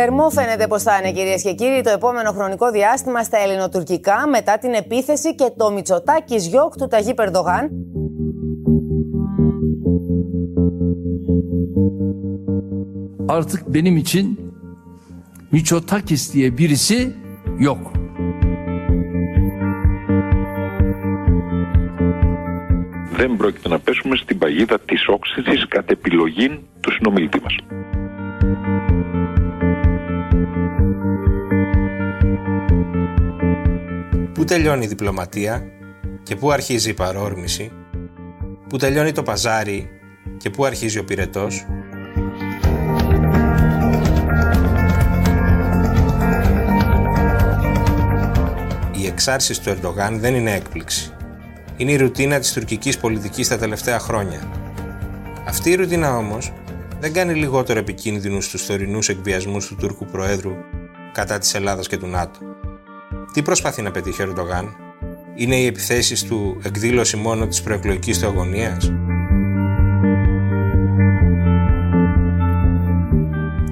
Θερμό φαίνεται πως θα είναι, κυρίες και κύριοι, το επόμενο χρονικό διάστημα στα ελληνοτουρκικά μετά την επίθεση και το Μητσοτάκης γιόκ του Ταγίπ Ερντογάν. Artık benim için Μητσοτάκης diye birisi yok. Δεν πρόκειται να πέσουμε στην παγίδα της όξυνσης κατ' επιλογή του συνομιλητή μας. Πού τελειώνει η διπλωματία και πού αρχίζει η παρόρμηση, πού τελειώνει το παζάρι και πού αρχίζει ο πυρετός. Οι εξάρσεις του Ερντογάν δεν είναι έκπληξη. Είναι η ρουτίνα της τουρκικής πολιτικής τα τελευταία χρόνια. Αυτή η ρουτίνα όμως δεν κάνει λιγότερο επικίνδυνους τους θωρινούς εκβιασμούς του Τούρκου Προέδρου κατά της Ελλάδας και του ΝΑΤΟ. Τι προσπαθεί να πετύχει ο Ερντογάν? Είναι οι επιθέσεις του εκδήλωση μόνο της προεκλογικής του αγωνίας?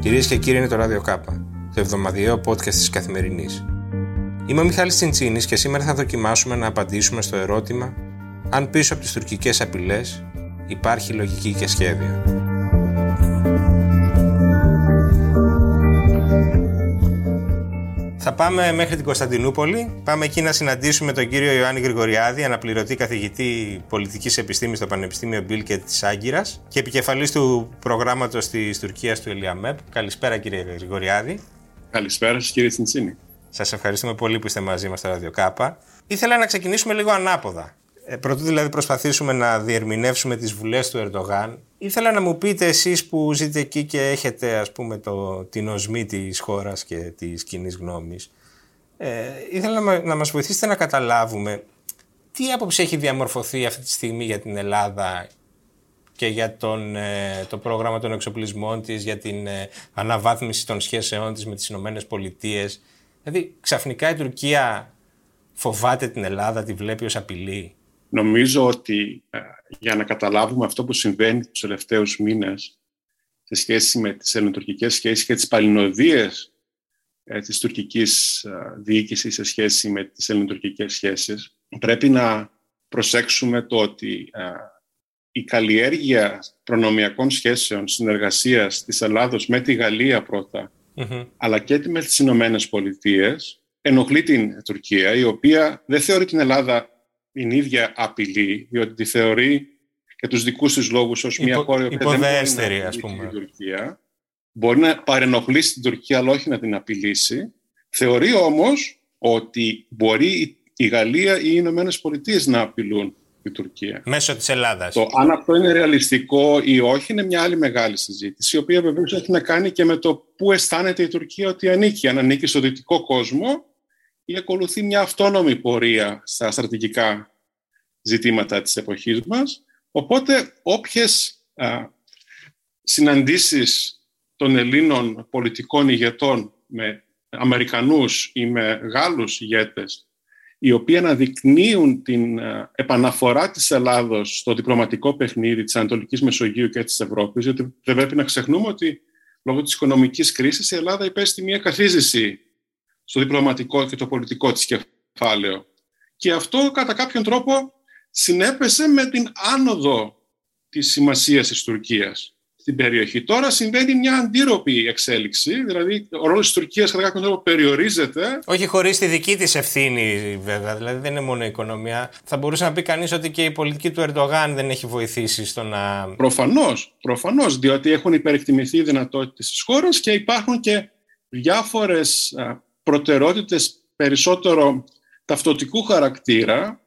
Κυρίες και κύριοι, είναι το Radio K, το εβδομαδιαίο podcast της Καθημερινής. Είμαι ο Μιχάλης Τσιντσίνης και σήμερα θα δοκιμάσουμε να απαντήσουμε στο ερώτημα αν πίσω από τις τουρκικές απειλές υπάρχει λογική και σχέδιο. Θα πάμε μέχρι την Κωνσταντινούπολη. Πάμε εκεί να συναντήσουμε τον κύριο Ιωάννη Γρηγοριάδη, αναπληρωτή καθηγητή πολιτικής επιστήμης στο Πανεπιστήμιο Μπίλκεντ της Άγκυρας και επικεφαλής του προγράμματος της Τουρκίας του ΕΛΙΑΜΕΠ. Καλησπέρα, κύριε Γρηγοριάδη. Καλησπέρα σας, κύριε Τσιντσίνη. Σας ευχαριστούμε πολύ που είστε μαζί μας στο Radio K. Ήθελα να ξεκινήσουμε λίγο ανάποδα. Πρωτού δηλαδή προσπαθήσουμε να διερμηνεύσουμε τις βουλές του Ερντογάν, ήθελα να μου πείτε εσείς που ζείτε εκεί και έχετε, ας πούμε, την οσμή της χώρας και της κοινής γνώμης, ήθελα να μας βοηθήσετε να καταλάβουμε τι άποψη έχει διαμορφωθεί αυτή τη στιγμή για την Ελλάδα και για το πρόγραμμα των εξοπλισμών της, για την αναβάθμιση των σχέσεών της με τις ΗΠΑ. Δηλαδή, ξαφνικά η Τουρκία φοβάται την Ελλάδα, τη βλέπει ως απειλή. Νομίζω ότι για να καταλάβουμε αυτό που συμβαίνει τους τελευταίους μήνες σε σχέση με τις ελληνοτουρκικές σχέσεις και τις παλινοδίες της τουρκικής διοίκησης σε σχέση με τις ελληνοτουρκικές σχέσεις, πρέπει να προσέξουμε το ότι η καλλιέργεια προνομιακών σχέσεων συνεργασίας της Ελλάδος με τη Γαλλία πρώτα, mm-hmm. αλλά και με τις Ηνωμένες Πολιτείες, ενοχλεί την Τουρκία, η οποία δεν θεωρεί την Ελλάδα την ίδια απειλή, διότι τη θεωρεί και τους δικούς της λόγους ως μια χώρα που δεν μπορεί να απειλήσει την Τουρκία. Μπορεί να παρενοχλήσει την Τουρκία, αλλά όχι να την απειλήσει. Θεωρεί όμως ότι μπορεί η Γαλλία ή οι Ηνωμένες Πολιτείες να απειλούν την Τουρκία μέσω της Ελλάδας. Το αν αυτό είναι ρεαλιστικό ή όχι είναι μια άλλη μεγάλη συζήτηση, η οποία βεβαίως έχει να κάνει και με το πού αισθάνεται η Τουρκία ότι ανήκει. Αν ανήκει στο δυτικό κόσμο ή ακολουθεί μια αυτόνομη πορεία στα στρατηγικά ζητήματα της εποχής μας. Οπότε όποιες συναντήσεις των Ελλήνων πολιτικών ηγετών με Αμερικανούς ή με Γάλλους ηγέτες, οι οποίοι αναδεικνύουν την επαναφορά της Ελλάδος στο διπλωματικό παιχνίδι της Ανατολικής Μεσογείου και της Ευρώπης, γιατί δεν πρέπει να ξεχνούμε ότι λόγω της οικονομικής κρίσης η Ελλάδα υπέστη μια καθίζηση στο διπλωματικό και το πολιτικό της κεφάλαιο. Και αυτό κατά κάποιον τρόπο συνέπεσε με την άνοδο της σημασίας της Τουρκίας στην περιοχή. Τώρα συμβαίνει μια αντίρροπη εξέλιξη, δηλαδή ο ρόλος της Τουρκίας κατά κάποιον τρόπο περιορίζεται. Όχι χωρίς τη δική της ευθύνη, βέβαια, δηλαδή δεν είναι μόνο η οικονομία. Θα μπορούσε να πει κανείς ότι και η πολιτική του Ερντογάν δεν έχει βοηθήσει στο να. Προφανώς, διότι έχουν υπερεκτιμηθεί οι δυνατότητες της χώρας και υπάρχουν και διάφορες προτεραιότητες περισσότερο ταυτοτικού χαρακτήρα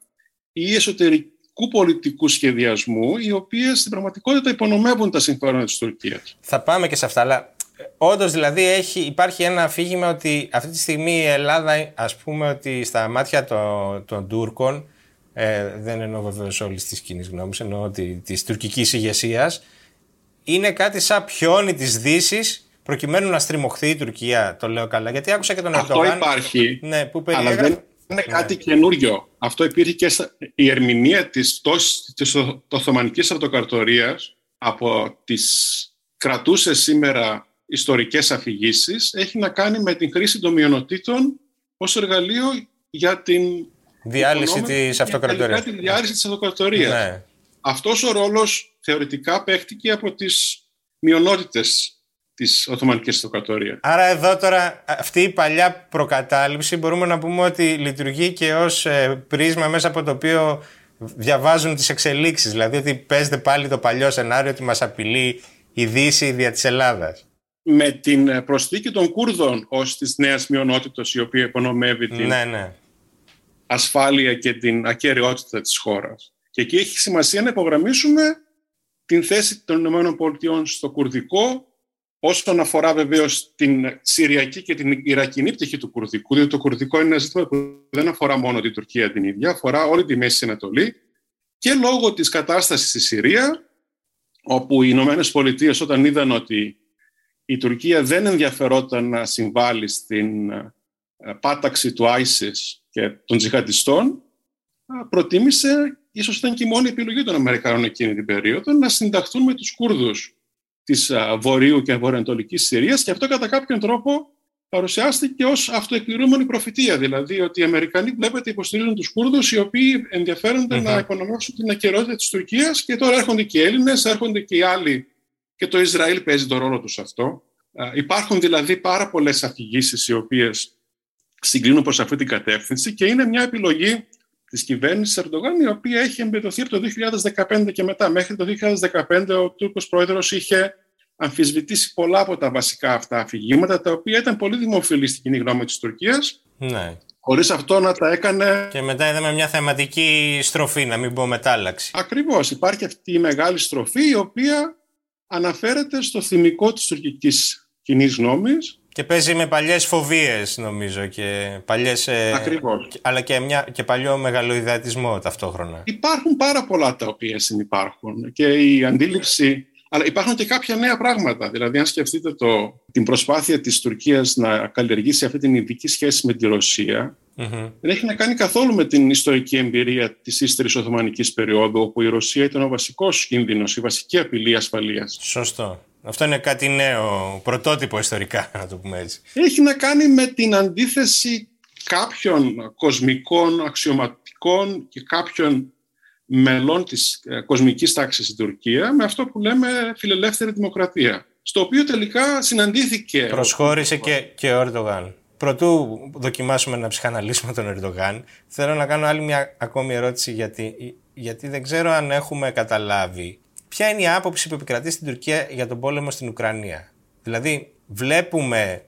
ή εσωτερικού πολιτικού σχεδιασμού, οι οποίες στην πραγματικότητα υπονομεύουν τα συμφέροντα της Τουρκίας. Θα πάμε και σε αυτά, αλλά όντως δηλαδή υπάρχει ένα αφήγημα ότι αυτή τη στιγμή η Ελλάδα, ας πούμε, ότι στα μάτια των Τούρκων, δεν εννοώ βεβαίως όλης της κοινής γνώμης, εννοώ ότι της τουρκικής ηγεσίας, είναι κάτι σαν πιόνι της Δύσης, προκειμένου να στριμωχθεί η Τουρκία, το λέω καλά, γιατί άκουσα και τον Ερντογάν. Αυτό υπάρχει, ναι, που αλλά δεν είναι κάτι καινούριο. Αυτό υπήρχε και η ερμηνεία της πτώσης της Οθωμανικής Αυτοκρατορίας από τις κρατούσες σήμερα ιστορικές αφηγήσεις έχει να κάνει με την χρήση των μειονοτήτων ως εργαλείο για την διάλυση της αυτοκρατορίας. Τη διάλυση της αυτοκρατορίας. Ναι. Αυτός ο ρόλος θεωρητικά παίχτηκε από τις μειονότητες της Οθωμανικής Αυτοκρατορίας. Άρα εδώ τώρα αυτή η παλιά προκατάληψη μπορούμε να πούμε ότι λειτουργεί και ως πρίσμα μέσα από το οποίο διαβάζουν τις εξελίξεις. Δηλαδή ότι παίζεται πάλι το παλιό σενάριο ότι μας απειλεί η Δύση δια της Ελλάδας. Με την προσθήκη των Κούρδων ως της νέας μειονότητας η οποία υπονομεύει την ασφάλεια και την ακεραιότητα της χώρας. Και εκεί έχει σημασία να υπογραμμίσουμε την θέση των ΗΠΑ στο κουρδικό, όσον αφορά βεβαίως την Συριακή και την Ιρακινή πτυχή του κουρδικού, διότι το κουρδικό είναι ένα ζήτημα που δεν αφορά μόνο την Τουρκία την ίδια, αφορά όλη τη Μέση Ανατολή, και λόγω της κατάστασης στη Συρία, όπου οι Ηνωμένες Πολιτείες όταν είδαν ότι η Τουρκία δεν ενδιαφερόταν να συμβάλλει στην πάταξη του ISIS και των τζιχαντιστών, προτίμησε, ίσως ήταν και η μόνη επιλογή των Αμερικανών εκείνη την περίοδο, να συνταχθούν με τους Κούρδους της Βορείου και Βορειοανατολικής Συρίας, και αυτό κατά κάποιον τρόπο παρουσιάστηκε ως αυτοεκπληρούμενη προφητεία. Δηλαδή ότι οι Αμερικανοί, βλέπετε, υποστηρίζουν τους Κούρδους, οι οποίοι ενδιαφέρονται να οικονομεύσουν την ακεραιότητα της Τουρκίας, και τώρα έρχονται και οι Έλληνες, έρχονται και οι άλλοι, και το Ισραήλ παίζει τον ρόλο τους αυτό. Υπάρχουν δηλαδή πάρα πολλές αφηγήσεις οι οποίες συγκλίνουν προς αυτή την κατεύθυνση, και είναι μια επιλογή της κυβέρνησης Ερντογάν, η οποία έχει εμπεδοθεί από το 2015 και μετά. Μέχρι το 2015 ο Τούρκος πρόεδρος είχε αμφισβητήσει πολλά από τα βασικά αυτά αφηγήματα, τα οποία ήταν πολύ δημοφιλή στην κοινή γνώμη της Τουρκίας, χωρίς αυτό να τα έκανε. Και μετά είδαμε μια θεματική στροφή, να μην πω μετάλλαξη. Ακριβώς, υπάρχει αυτή η μεγάλη στροφή, η οποία αναφέρεται στο θυμικό της τουρκικής κοινής γνώμης. Και παίζει με παλιές φοβίες, νομίζω, και παλιές, αλλά και, και παλιό μεγαλοειδατισμό ταυτόχρονα. Υπάρχουν πάρα πολλά τα οποία συνυπάρχουν, και η αντίληψη, αλλά υπάρχουν και κάποια νέα πράγματα. Δηλαδή, αν σκεφτείτε την προσπάθεια της Τουρκίας να καλλιεργήσει αυτή την ειδική σχέση με τη Ρωσία, δεν έχει να κάνει καθόλου με την ιστορική εμπειρία της ύστερης Οθωμανικής περίοδου, όπου η Ρωσία ήταν ο βασικός κίνδυνος, η βασική απειλή ασφαλείας. Σωστό. Αυτό είναι κάτι νέο, πρωτότυπο ιστορικά, να το πούμε έτσι. Έχει να κάνει με την αντίθεση κάποιων κοσμικών αξιωματικών και κάποιων μελών της κοσμικής τάξης στην Τουρκία με αυτό που λέμε φιλελεύθερη δημοκρατία, στο οποίο τελικά συναντήθηκε. Προσχώρησε και ο Ερντογάν. Πρωτού δοκιμάσουμε να ψυχαναλύσουμε τον Ερντογάν, θέλω να κάνω άλλη μια ακόμη ερώτηση, γιατί δεν ξέρω αν έχουμε καταλάβει ποια είναι η άποψη που επικρατεί στην Τουρκία για τον πόλεμο στην Ουκρανία. Δηλαδή, βλέπουμε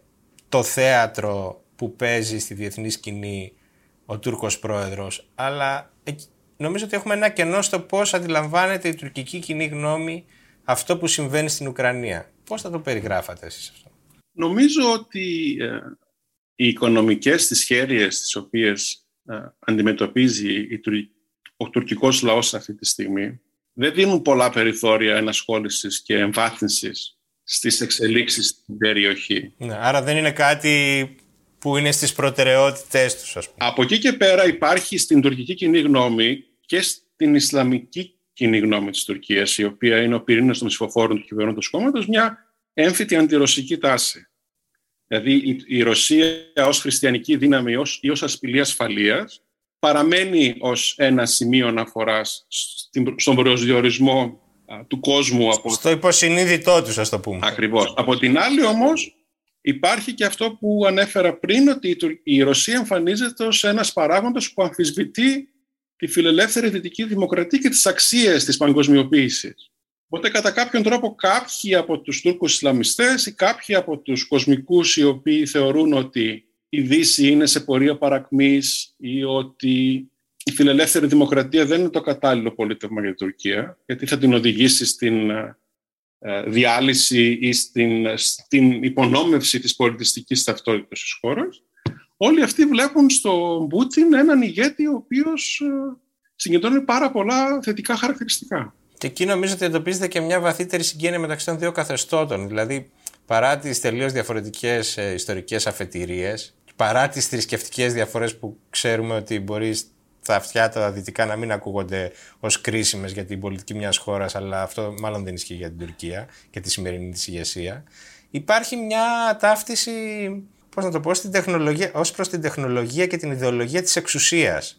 το θέατρο που παίζει στη διεθνή σκηνή ο Τούρκος πρόεδρος, αλλά νομίζω ότι έχουμε ένα κενό στο πώς αντιλαμβάνεται η τουρκική κοινή γνώμη αυτό που συμβαίνει στην Ουκρανία. Πώς θα το περιγράφατε εσείς αυτό? Νομίζω ότι οι οικονομικές δυσχέρειες τις οποίες αντιμετωπίζει ο τουρκικός λαός αυτή τη στιγμή δεν δίνουν πολλά περιθώρια ενασχόλησης και εμβάθυνσης στις εξελίξεις στην περιοχή. Ναι, άρα δεν είναι κάτι που είναι στις προτεραιότητες τους, ας πούμε. Από εκεί και πέρα υπάρχει στην τουρκική κοινή γνώμη και στην Ισλαμική κοινή γνώμη της Τουρκίας, η οποία είναι ο πυρήνας των ψηφοφόρων του κυβερνώντος κόμματος, μια έμφυτη αντιρωσική τάση. Δηλαδή η Ρωσία ως χριστιανική δύναμη ή ως απειλή ασφαλείας παραμένει ως ένα σημείο αναφοράς στον προσδιορισμό του κόσμου. Στο υποσυνείδητό τους, ας το πούμε. Ακριβώς. Από την άλλη όμως υπάρχει και αυτό που ανέφερα πριν, ότι η Ρωσία εμφανίζεται ως ένας παράγοντας που αμφισβητεί τη φιλελεύθερη δυτική δημοκρατία και τις αξίες της παγκοσμιοποίησης. Οπότε κατά κάποιον τρόπο κάποιοι από τους Τούρκους Ισλαμιστές ή κάποιοι από τους κοσμικούς οι οποίοι θεωρούν ότι η Δύση είναι σε πορεία παρακμής ή ότι η φιλελεύθερη δημοκρατία δεν είναι το κατάλληλο πολίτευμα για την Τουρκία, γιατί θα την οδηγήσει στην διάλυση ή στην υπονόμευση της πολιτιστικής ταυτότητας της χώρας. Όλοι αυτοί βλέπουν στον Πούτιν έναν ηγέτη ο οποίος συγκεντρώνει πάρα πολλά θετικά χαρακτηριστικά. Και εκεί νομίζω ότι εντοπίζεται και μια βαθύτερη συγγένεια μεταξύ των δύο καθεστώτων. Δηλαδή, παρά τις τελείως διαφορετικές ιστορικές αφετηρίες, παρά τις θρησκευτικές διαφορές που ξέρουμε ότι μπορεί τα αυτιά τα δυτικά να μην ακούγονται ως κρίσιμες για την πολιτική μιας χώρας, αλλά αυτό μάλλον δεν ισχύει για την Τουρκία και τη σημερινή της ηγεσία. υπάρχει μια ταύτιση, πώς να το πω, στην τεχνολογία, ως προς την τεχνολογία και την ιδεολογία της εξουσίας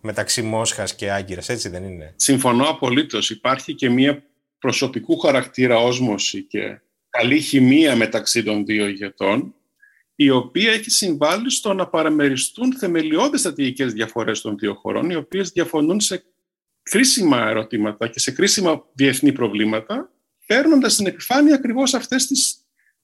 μεταξύ Μόσχας και Άγκυρας, έτσι δεν είναι? Συμφωνώ απολύτως. Υπάρχει και μια προσωπικού χαρακτήρα όσμωση και καλή χημεία μεταξύ των δύο ηγετών, η οποία έχει συμβάλει στο να παραμεριστούν θεμελιώδεις στρατηγικές διαφορές των δύο χωρών, οι οποίες διαφωνούν σε κρίσιμα ερωτήματα και σε κρίσιμα διεθνή προβλήματα, παίρνοντας στην επιφάνεια ακριβώς αυτές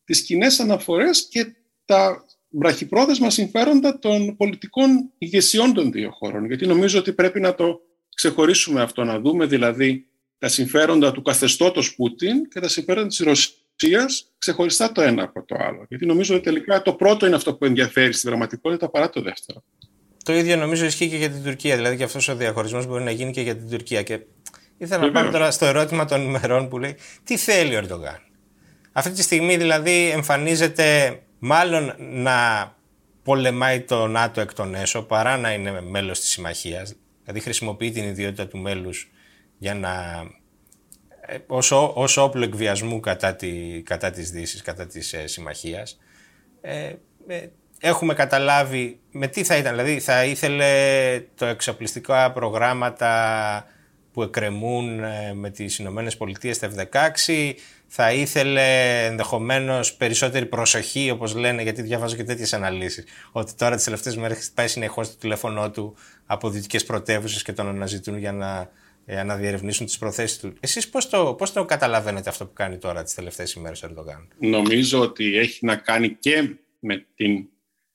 τις κοινές αναφορές και τα βραχυπρόθεσμα συμφέροντα των πολιτικών ηγεσιών των δύο χωρών. Γιατί νομίζω ότι πρέπει να το ξεχωρίσουμε αυτό, να δούμε δηλαδή τα συμφέροντα του καθεστώτος Πούτιν και τα συμφέροντα της Ρωσίας ξεχωριστά το ένα από το άλλο. Γιατί νομίζω ότι τελικά το πρώτο είναι αυτό που ενδιαφέρει στην πραγματικότητα παρά το δεύτερο. Το ίδιο νομίζω ισχύει και για την Τουρκία. Δηλαδή και αυτός ο διαχωρισμός μπορεί να γίνει και για την Τουρκία. Και ήθελα να πάμε τώρα στο ερώτημα των ημερών που λέει τι θέλει ο Ερντογάν. Αυτή τη στιγμή δηλαδή εμφανίζεται μάλλον να πολεμάει το ΝΑΤΟ εκ των έσω παρά να είναι μέλος της συμμαχίας. Δηλαδή χρησιμοποιεί την ιδιότητα του μέλους για να ως όπλο εκβιασμού κατά της Δύσης, κατά της συμμαχίας. Έχουμε καταλάβει με τι θα ήταν, δηλαδή θα ήθελε το εξοπλιστικά προγράμματα που εκκρεμούν με τις Ηνωμένες Πολιτείες τα F-16, θα ήθελε ενδεχομένως περισσότερη προσοχή, όπως λένε, γιατί διαβάζω και τέτοιες αναλύσεις, ότι τώρα τις τελευταίες μέρες πάει συνεχώς το τηλέφωνό του από δυτικές πρωτεύουσες και τον αναζητούν για να διερευνήσουν τις προθέσεις του. Εσείς πώς το καταλαβαίνετε αυτό που κάνει τώρα τις τελευταίες ημέρες ο Ερντογάν? Νομίζω ότι έχει να κάνει και με την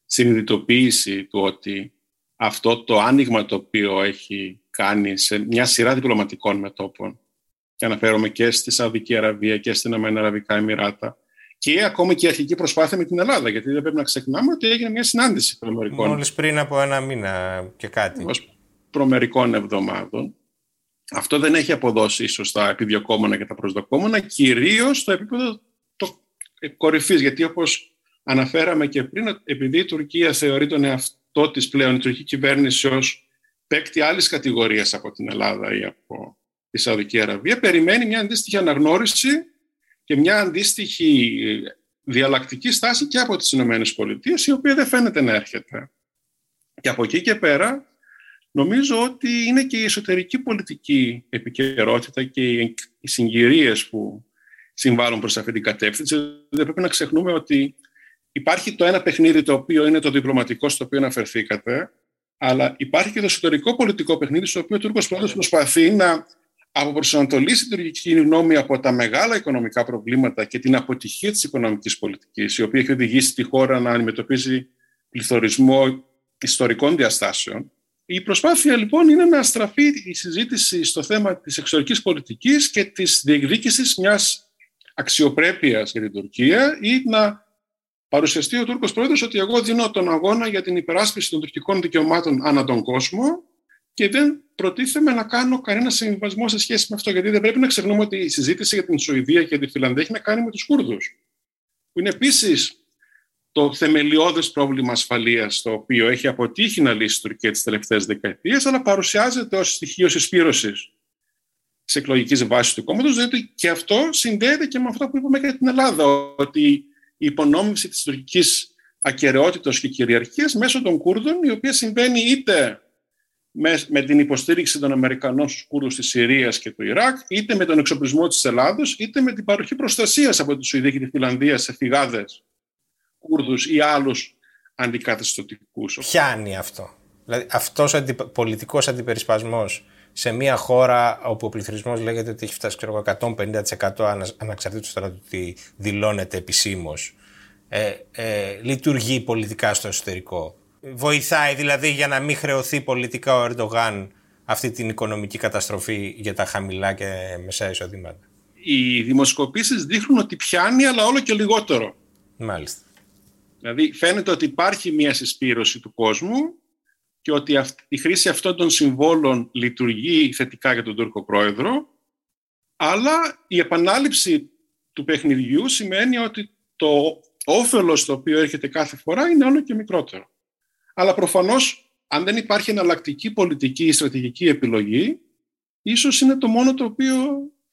συνειδητοποίηση του ότι αυτό το άνοιγμα το οποίο έχει κάνει σε μια σειρά διπλωματικών μετώπων, και αναφέρομαι και στη Σαουδική Αραβία και στην Ηνωμένα Αραβικά Εμιράτα, και ακόμα και η αρχική προσπάθεια με την Ελλάδα, γιατί δεν πρέπει να ξεχνάμε ότι έγινε μια συνάντηση προμερικών. Μόλις πριν από ένα μήνα και κάτι. Προμερικών εβδομάδων. Αυτό δεν έχει αποδώσει ίσως τα επιδιωκόμενα και τα προσδοκόμενα, κυρίως στο επίπεδο κορυφής. Γιατί όπως αναφέραμε και πριν, επειδή η Τουρκία θεωρεί τον εαυτό της πλέον, η τουρκική κυβέρνηση, ως παίκτη άλλης κατηγορίας από την Ελλάδα ή από τη Σαουδική Αραβία, περιμένει μια αντίστοιχη αναγνώριση και μια αντίστοιχη διαλλακτική στάση και από τις Ηνωμένες Πολιτείες, η οποία δεν φαίνεται να έρχεται. Και από εκεί και πέρα, νομίζω ότι είναι και η εσωτερική πολιτική επικαιρότητα και οι συγκυρίες που συμβάλλουν προς αυτή την κατεύθυνση. Δεν πρέπει να ξεχνούμε ότι υπάρχει το ένα παιχνίδι το οποίο είναι το διπλωματικό, στο οποίο αναφερθήκατε, αλλά υπάρχει και το εσωτερικό πολιτικό παιχνίδι, στο οποίο ο Τούρκος πρόεδρος προσπαθεί να αποπροσανατολίσει την τουρκική γνώμη από τα μεγάλα οικονομικά προβλήματα και την αποτυχία της οικονομικής πολιτικής, η οποία έχει οδηγήσει τη χώρα να αντιμετωπίζει πληθωρισμό ιστορικών διαστάσεων. Η προσπάθεια λοιπόν είναι να στραφεί η συζήτηση στο θέμα της εξωτερικής πολιτικής και της διεκδίκησης μιας αξιοπρέπειας για την Τουρκία, ή να παρουσιαστεί ο Τούρκος πρόεδρος ότι εγώ δίνω τον αγώνα για την υπεράσπιση των τουρκικών δικαιωμάτων ανά τον κόσμο και δεν προτίθεμαι να κάνω κανένα συμβιβασμό σε σχέση με αυτό. Γιατί δεν πρέπει να ξεχνούμε ότι η συζήτηση για την Σουηδία και τη Φιλανδία έχει να κάνει με τους Κούρδους, που είναι επίσης το θεμελιώδες πρόβλημα ασφαλείας, το οποίο έχει αποτύχει να λύσει η Τουρκία τις τελευταίες δεκαετίες, αλλά παρουσιάζεται ως στοιχείο συσπήρωσης της εκλογικής βάσης του κόμματος, διότι και αυτό συνδέεται και με αυτό που είπαμε για την Ελλάδα, ότι η υπονόμευση της τουρκικής ακεραιότητας και κυριαρχίας μέσω των Κούρδων, η οποία συμβαίνει είτε με την υποστήριξη των Αμερικανών στους Κούρδους της Συρίας και του Ιράκ, είτε με τον εξοπλισμό της Ελλάδος, είτε με την παροχή προστασίας από τη Σουηδία και τη Φιλανδία σε φυγάδες, Κούρδους ή άλλους αντικαθεστωτικούς. Πιάνει αυτό? Δηλαδή αυτός ο πολιτικός αντιπερισπασμός σε μια χώρα όπου ο πληθωρισμός λέγεται ότι έχει φτάσει 150%, ανεξαρτήτως τώρα του τι δηλώνεται επισήμως, λειτουργεί πολιτικά στο εσωτερικό? Βοηθάει δηλαδή για να μην χρεωθεί πολιτικά ο Ερντογάν αυτή την οικονομική καταστροφή για τα χαμηλά και μεσαία εισοδήματα? Οι δημοσκοπήσεις δείχνουν ότι πιάνει, αλλά όλο και λιγότερο. Μάλιστα. Δηλαδή φαίνεται ότι υπάρχει μια συσπήρωση του κόσμου και ότι η χρήση αυτών των συμβόλων λειτουργεί θετικά για τον Τούρκο πρόεδρο, αλλά η επανάληψη του παιχνιδιού σημαίνει ότι το όφελος το οποίο έρχεται κάθε φορά είναι όλο και μικρότερο. Αλλά προφανώς, αν δεν υπάρχει εναλλακτική πολιτική ή στρατηγική επιλογή, ίσως είναι το μόνο το οποίο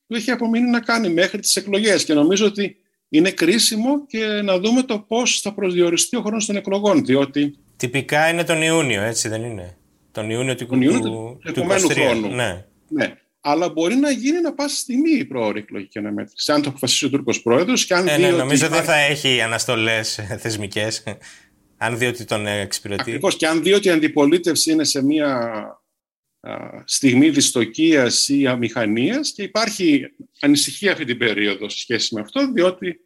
του έχει απομείνει να κάνει μέχρι τις εκλογές. Και νομίζω ότι είναι κρίσιμο και να δούμε το πώς θα προσδιοριστεί ο χρόνος των εκλογών, διότι... Τυπικά είναι τον Ιούνιο, έτσι δεν είναι? Τον Ιούνιο του επόμενου χρόνου. Ναι. Ναι. Αλλά μπορεί να γίνει να πάσει στιγμή η προώρη εκλογική αναμέτρηση, αν το αποφασίσει ο Τούρκος πρόεδρος. Και αν ναι, νομίζω ότι... δεν θα έχει αναστολές θεσμικές, αν δει ότι τον εξυπηρετεί. Ακριβώς, και αν δει ότι η αντιπολίτευση είναι σε μια στιγμή δυστοκίας ή αμηχανίας, και υπάρχει ανησυχία αυτή την περίοδο σε σχέση με αυτό, διότι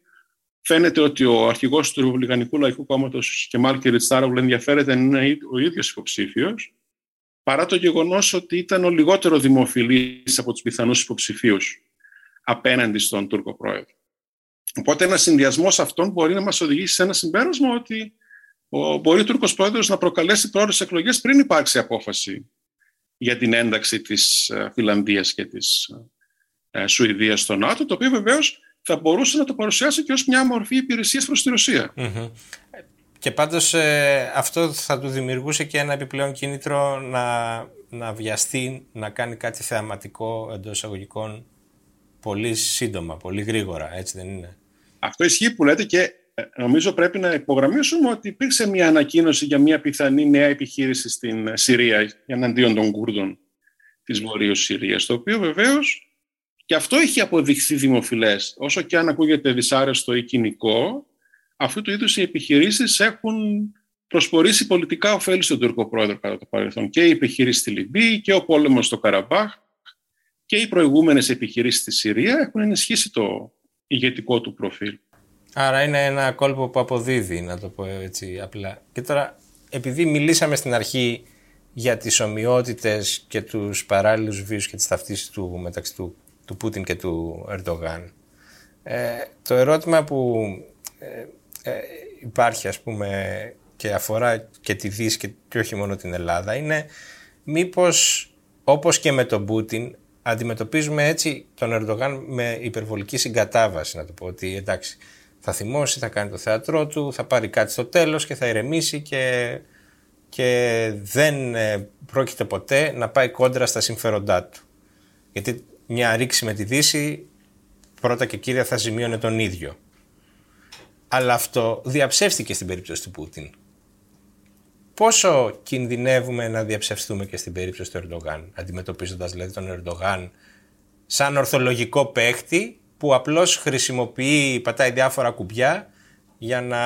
φαίνεται ότι ο αρχηγός του Ρεπουμπλικανικού Λαϊκού Κόμματος, Κεμάλ Κιλιτσντάρογλου, ενδιαφέρεται να είναι ο ίδιος υποψήφιος, παρά το γεγονός ότι ήταν ο λιγότερο δημοφιλής από τους πιθανούς υποψηφίους απέναντι στον Τούρκο πρόεδρο. Οπότε ένας συνδυασμός αυτών μπορεί να μας οδηγήσει σε ένα συμπέρασμα ότι μπορεί ο Τούρκος πρόεδρος να προκαλέσει προώρες εκλογές πριν υπάρξει απόφαση για την ένταξη της Φινλανδίας και της Σουηδίας στο ΝΑΤΟ, το οποίο βεβαίως θα μπορούσε να το παρουσιάσει και ως μια μορφή υπηρεσίας προς τη Ρωσία. Mm-hmm. Και πάντως αυτό θα του δημιουργούσε και ένα επιπλέον κίνητρο να βιαστεί, να κάνει κάτι θεαματικό εντός εισαγωγικών πολύ σύντομα, πολύ γρήγορα, έτσι δεν είναι? Αυτό ισχύει που λέτε, και νομίζω πρέπει να υπογραμμίσουμε ότι υπήρξε μια ανακοίνωση για μια πιθανή νέα επιχείρηση στην Συρία εναντίον των Κούρδων της Βορείου Συρίας, το οποίο βεβαίως και αυτό έχει αποδειχθεί δημοφιλές, όσο και αν ακούγεται δυσάρεστο ή κοινικό. Αυτού του είδους οι επιχειρήσεις έχουν προσπορήσει πολιτικά ωφέλη στον Τούρκο πρόεδρο κατά το παρελθόν. Και η επιχείρηση στη Λιβύη και ο πόλεμος στο Καραμπάχ και οι προηγούμενες επιχειρήσεις στη Συρία έχουν ενισχύσει το ηγετικό του προφίλ. Άρα είναι ένα κόλπο που αποδίδει, να το πω έτσι απλά. Και τώρα, επειδή μιλήσαμε στην αρχή για τις ομοιότητες και τους παράλληλους βίους και τις ταυτίσεις μεταξύ του Πούτιν και του Ερντογάν, το ερώτημα που... υπάρχει, ας πούμε, και αφορά και τη Δύση και όχι μόνο την Ελλάδα, είναι μήπως, όπως και με τον Πούτιν, αντιμετωπίζουμε έτσι τον Ερντογάν με υπερβολική συγκατάβαση, να το πω, ότι εντάξει, θα θυμώσει, θα κάνει το θέατρό του, θα πάρει κάτι στο τέλος και θα ηρεμήσει και δεν πρόκειται ποτέ να πάει κόντρα στα συμφέροντά του, γιατί μια ρήξη με τη Δύση πρώτα και κύρια θα ζημίωνε τον ίδιο. Αλλά αυτό διαψεύστηκε στην περίπτωση του Πούτιν. Πόσο κινδυνεύουμε να διαψευστούμε και στην περίπτωση του Ερντογάν, αντιμετωπίζοντας δηλαδή τον Ερντογάν σαν ορθολογικό παίκτη που απλώς χρησιμοποιεί, πατάει διάφορα κουμπιά για να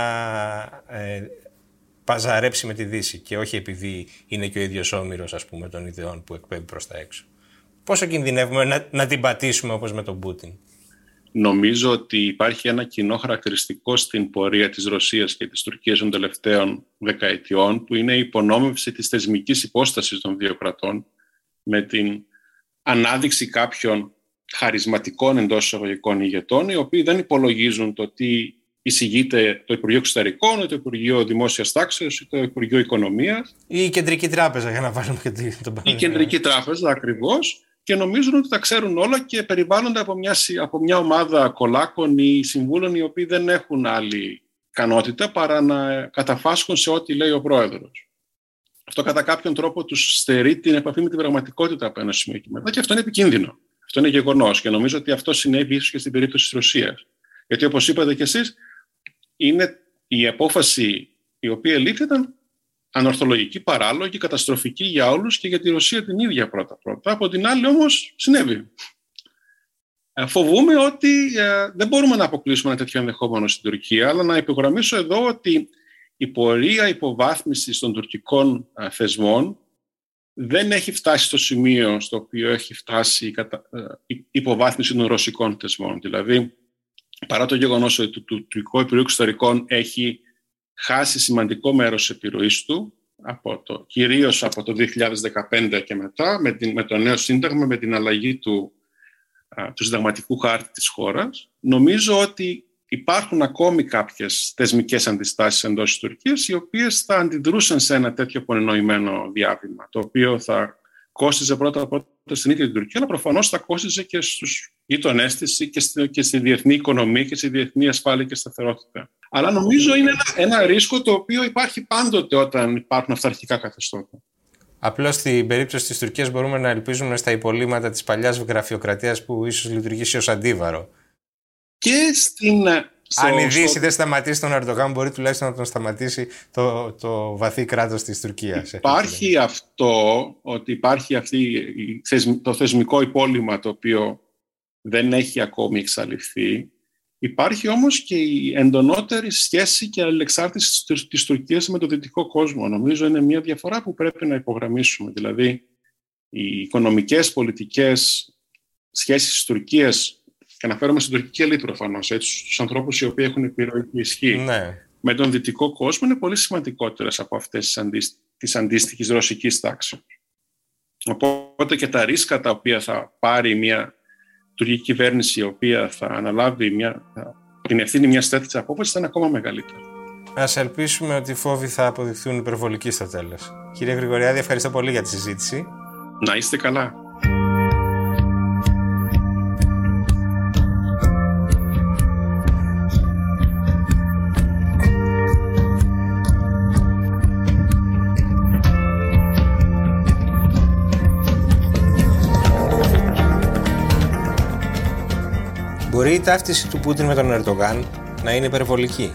παζαρέψει με τη Δύση, και όχι επειδή είναι και ο ίδιος όμηρος, ας πούμε, των ιδεών που εκπέμπει προς τα έξω? Πόσο κινδυνεύουμε να την πατήσουμε όπως με τον Πούτιν? Νομίζω ότι υπάρχει ένα κοινό χαρακτηριστικό στην πορεία της Ρωσίας και της Τουρκίας των τελευταίων δεκαετιών, που είναι η υπονόμευση της θεσμικής υπόστασης των δύο κρατών με την ανάδειξη κάποιων χαρισματικών εντός εισαγωγικών ηγετών, οι οποίοι δεν υπολογίζουν το τι εισηγείται το Υπουργείο Εξωτερικών, το Υπουργείο Δημόσιας Τάξης, το Υπουργείο Οικονομίας. Ή η Κεντρική Τράπεζα, για να βάλουμε και τον παράδειγμα. Η Κεντρική Τράπεζα, ακριβώς. Και νομίζουν ότι τα ξέρουν όλα και περιβάλλονται από μια ομάδα κολάκων ή συμβούλων, οι οποίοι δεν έχουν άλλη ικανότητα παρά να καταφάσχουν σε ό,τι λέει ο πρόεδρος. Αυτό κατά κάποιον τρόπο τους στερεί την επαφή με την πραγματικότητα από ένα σημείο και μετά. Και αυτό είναι επικίνδυνο. Αυτό είναι γεγονός. Και νομίζω ότι αυτό συνέβη ίσως και στην περίπτωση της Ρωσίας. Γιατί, όπως είπατε κι εσείς, είναι η απόφαση η οποία λήφθη ήταν ανορθολογική, παράλογη, καταστροφική για όλους και για τη Ρωσία την ίδια πρώτα-πρώτα. Από την άλλη όμως συνέβη. Φοβούμαι ότι δεν μπορούμε να αποκλείσουμε ένα τέτοιο ενδεχόμενο στην Τουρκία, αλλά να υπογραμμίσω εδώ ότι η πορεία υποβάθμισης των τουρκικών θεσμών δεν έχει φτάσει στο σημείο στο οποίο έχει φτάσει η υποβάθμιση των ρωσικών θεσμών. Δηλαδή, παρά το γεγονός ότι το τουρκικό Υπουργείο Εξωτερικών έχει χάσει σημαντικό μέρος της επιρροής του, κυρίως από το 2015 και μετά, με το νέο σύνταγμα, με την αλλαγή του συνταγματικού χάρτη της χώρας. Νομίζω ότι υπάρχουν ακόμη κάποιες θεσμικές αντιστάσεις εντός της Τουρκίας, οι οποίες θα αντιδρούσαν σε ένα τέτοιο πολυνοημένο διάβημα, το οποίο θα κόστιζε πρώτα στην ίδια την Τουρκία, αλλά προφανώς θα κόστιζε και στους γείτονές της και στη διεθνή οικονομία και στη διεθνή ασφάλεια και σταθερότητα. Αλλά νομίζω είναι ένα ρίσκο το οποίο υπάρχει πάντοτε όταν υπάρχουν αυταρχικά καθεστώτα. Απλώς στην περίπτωση της Τουρκίας μπορούμε να ελπίζουμε στα υπολείμματα της παλιάς γραφειοκρατίας που ίσως λειτουργήσει ως αντίβαρο. Και στην Αν η Δύση δεν σταματήσει τον Ερντογάν, μπορεί τουλάχιστον να τον σταματήσει το βαθύ κράτος της Τουρκίας. Υπάρχει αυτό, ότι υπάρχει το θεσμικό υπόλοιμα το οποίο δεν έχει ακόμη εξαλειφθεί. Υπάρχει όμως και η εντονότερη σχέση και αλληλεξάρτηση της Τουρκίας με τον δυτικό κόσμο. Νομίζω είναι μια διαφορά που πρέπει να υπογραμμίσουμε. Δηλαδή, οι οικονομικές, πολιτικές σχέσεις της Τουρκίας, και αναφέρομαι στην τουρκική ελίτ προφανώς, στους ανθρώπους οι οποίοι έχουν επιρροή και ισχύ, ναι, με τον δυτικό κόσμο, είναι πολύ σημαντικότερες από αυτές τις αντίστοιχες ρωσικής τάξης. Οπότε και τα ρίσκα τα οποία θα πάρει μια τουρκική κυβέρνηση, η οποία θα αναλάβει την ευθύνη μιας τέτοιας απόφασης, θα είναι ακόμα μεγαλύτερη. Ας ελπίσουμε ότι οι φόβοι θα αποδειχθούν υπερβολικοί στο τέλος. Κύριε Γρηγοριάδη, ευχαριστώ πολύ για τη συζήτηση. Να είστε καλά. Μπορεί η ταύτιση του Πούτιν με τον Ερντογάν να είναι υπερβολική.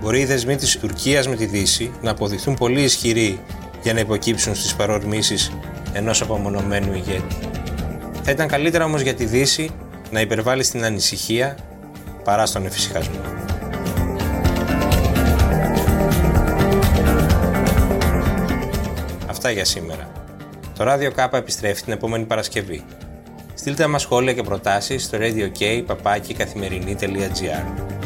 Μπορεί οι δεσμοί της Τουρκίας με τη Δύση να αποδειχθούν πολύ ισχυροί για να υποκύψουν στις παρορμήσεις ενός απομονωμένου ηγέτη. Θα ήταν καλύτερα όμως για τη Δύση να υπερβάλλει στην ανησυχία παρά στον εφησυχασμό. Αυτά για σήμερα. Το Radio K επιστρέφει την επόμενη Παρασκευή. Στείλτε μας σχόλια και προτάσεις στο radio.k@καθημερινή.gr.